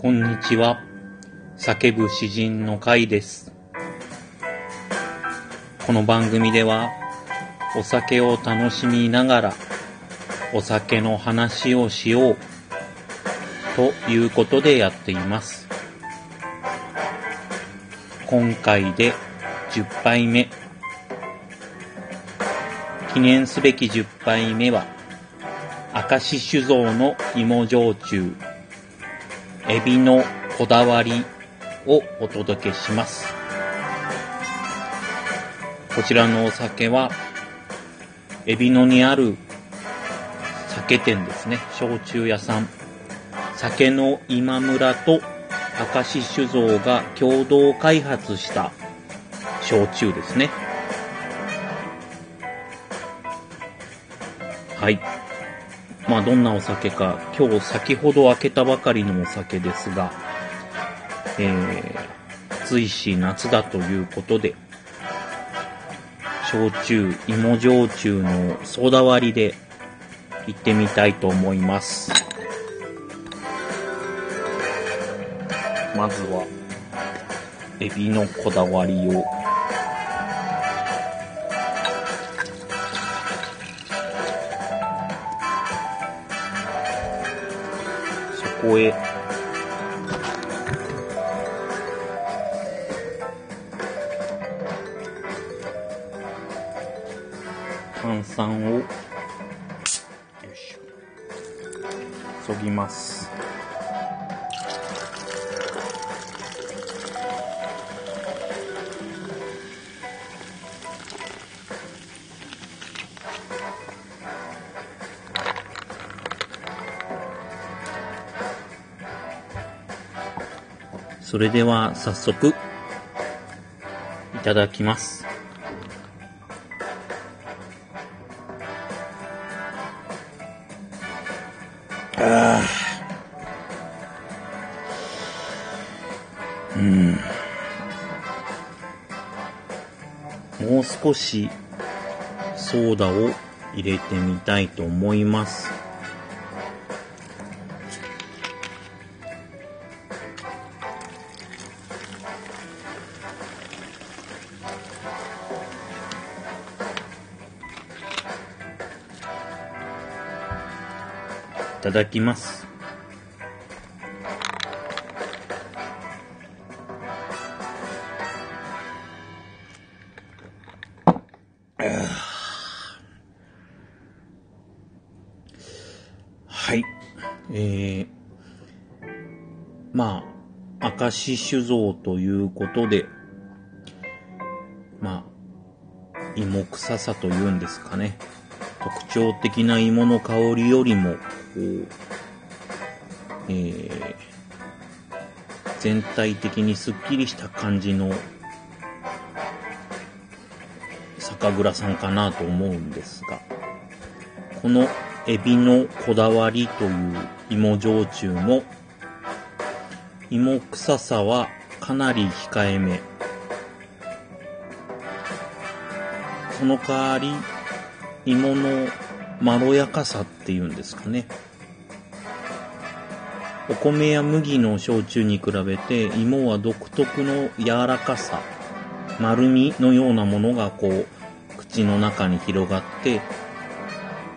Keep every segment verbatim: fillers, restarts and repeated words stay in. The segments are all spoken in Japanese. こんにちは。叫ぶ詩人の会です。この番組では、お酒を楽しみながら、お酒の話をしよう、ということでやっています。今回でじゅっぱいめ。記念すべきじゅっぱいめは、明石酒造の芋焼酎エビのこだわりをお届けします。こちらのお酒はエビのにある酒店ですね、焼酎屋さん、酒の今村と明石酒造が共同開発した焼酎ですね。はい、まあどんなお酒か、今日先ほど開けたばかりのお酒ですが、えー、暑いし夏だということで、焼酎、芋焼酎のソーダ割りでいってみたいと思います。まずは、エビのこだわりを。ここへ炭酸をよいしょ注ぎます。それでは早速いただきます。あー、うん、もう少しソーダを入れてみたいと思います。いただきます。はい、えー、まあ明石酒造ということで、まあ芋臭さというんですかね。特徴的な芋の香りよりも、えー、全体的にすっきりした感じの酒蔵さんかなと思うんですが、このエビのこだわりという芋焼酎も芋臭さはかなり控えめ、その代わり芋のまろやかさっていうんですかね、お米や麦の焼酎に比べて芋は独特の柔らかさ、丸みのようなものがこう口の中に広がって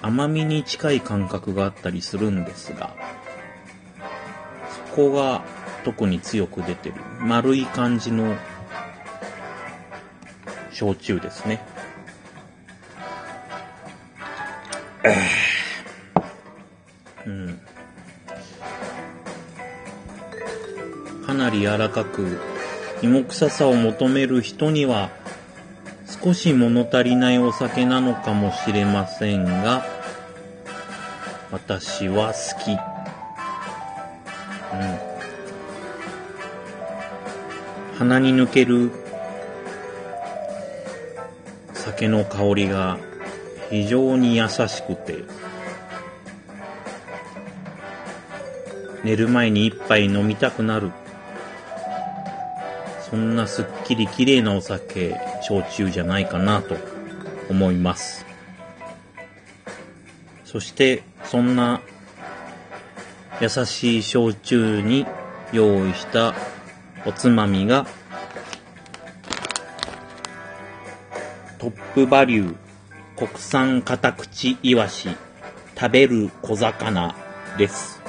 甘みに近い感覚があったりするんですが、そこが特に強く出てる丸い感じの焼酎ですね。うん、かなり柔らかく、芋臭さを求める人には少し物足りないお酒なのかもしれませんが、私は好き。うん、鼻に抜ける酒の香りが非常に優しくて、寝る前に一杯飲みたくなる、そんなすっきりきれいなお酒、焼酎じゃないかなと思います。そしてそんな優しい焼酎に用意したおつまみがトップバリュー国産カタクチイワシ食べる小魚です。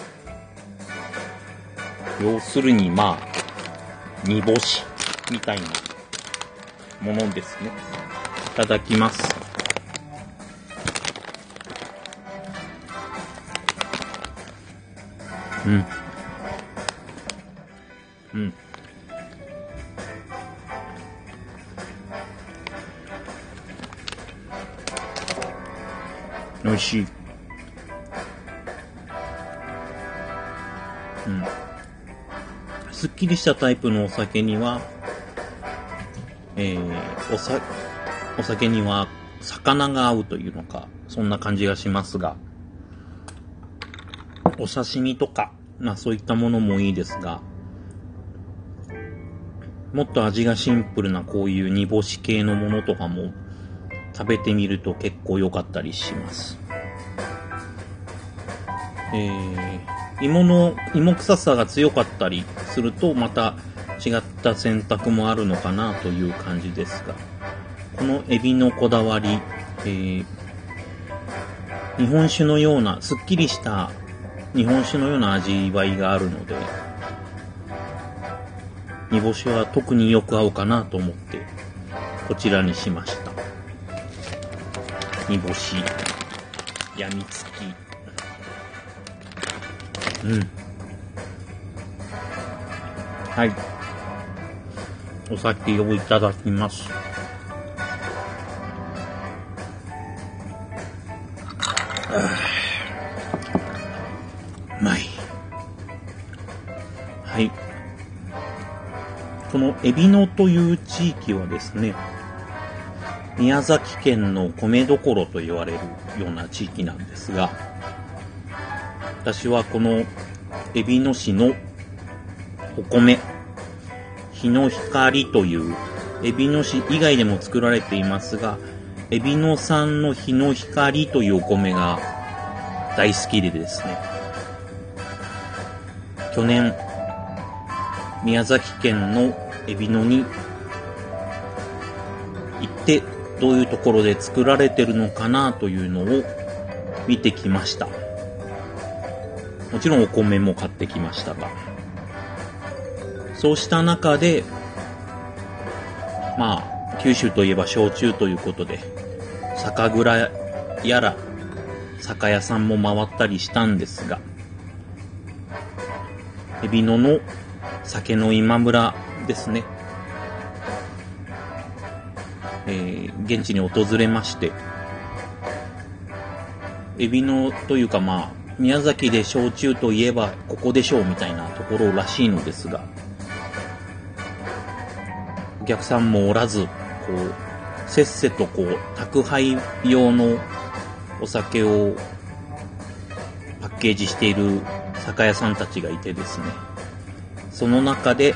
要するにまあ煮干しみたいなものですね。いただきます。うんうんおいしい。うんすっきりしたタイプのお酒にはえー、おさお酒には魚が合うというのか、そんな感じがしますが、お刺身とか、まあそういったものもいいですが、もっと味がシンプルなこういう煮干し系のものとかも食べてみると結構良かったりします。えー、芋の、芋臭さが強かったりするとまた違った選択もあるのかなという感じですが、このエビのこだわり、えー、日本酒のようなすっきりした日本酒のような味わいがあるので、煮干しは特によく合うかなと思ってこちらにしました。煮干しやみつき、うんはい、お酒をいただきます。うまい。はい、この海老野という地域はですね、宮崎県の米どころと言われるような地域なんですが、私はこの海老野市のお米日の光という海老野市以外でも作られていますが、海老野産の日の光というお米が大好きでですね、去年宮崎県の海老野に行ってどういうところで作られてるのかなというのを見てきました。もちろんお米も買ってきましたが、そうした中でまあ九州といえば焼酎ということで酒蔵やら酒屋さんも回ったりしたんですが、海老野の酒の今村ですね、えー、現地に訪れまして、海老野というかまあ宮崎で焼酎といえばここでしょうみたいなところらしいのですが、お客さんもおらず、こうせっせとこう宅配用のお酒をパッケージしている酒屋さんたちがいてですね、その中で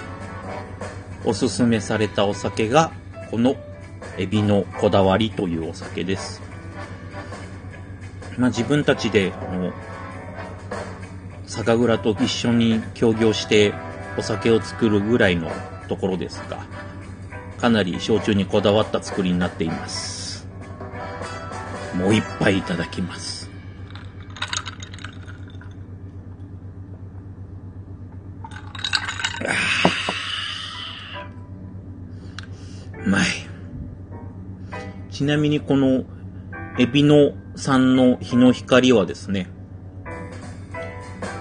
おすすめされたお酒がこの海老のこだわりというお酒です。まあ、自分たちであの酒蔵と一緒に協業してお酒を作るぐらいのところですが、かなり焼酎にこだわった作りになっています。もう一杯いただきます。うまい。ちなみにこの海老野産の日の光はですね、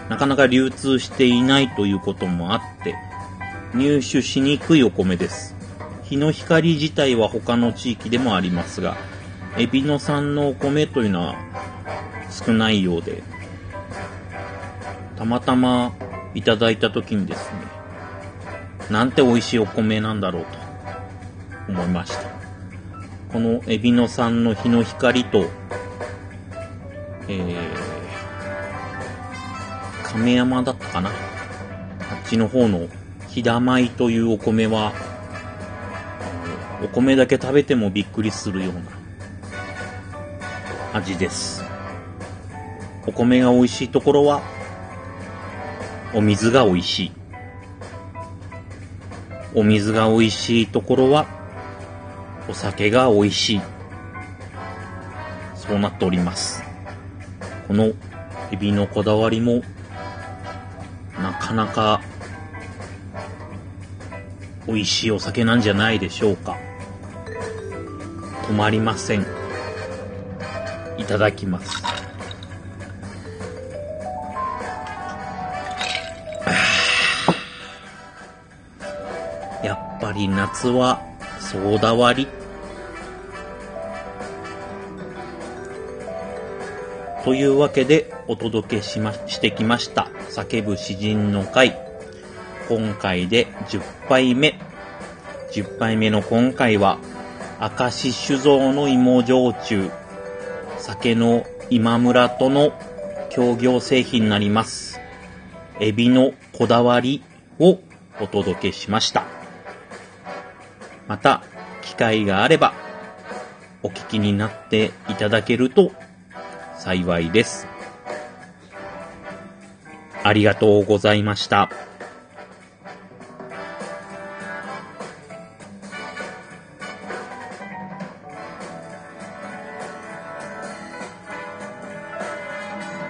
なかなか流通していないということもあって入手しにくいお米です。日の光自体は他の地域でもありますが、海老野産のお米というのは少ないようで、たまたまいただいた時にですね、なんて美味しいお米なんだろうと思いました。この海老野産の日の光と、えー、亀山だったかな、あっちの方の日だまいというお米はお米だけ食べてもびっくりするような味です。お米が美味しいところはお水が美味しい。お水が美味しいところはお酒が美味しい、そうなっております。このエビのこだわりもなかなか美味しいお酒なんじゃないでしょうか。止まりません。いただきます。やっぱり夏はソーダ割りというわけでお届けしま、してきました「叫ぶ詩人の会」。今回でじゅっぱいめ。じゅっぱいめの今回は明石酒造の芋焼酎、酒の今村との協業製品になりますエビのこだわりをお届けしました。また機会があればお聞きになっていただけると幸いです。ありがとうございました。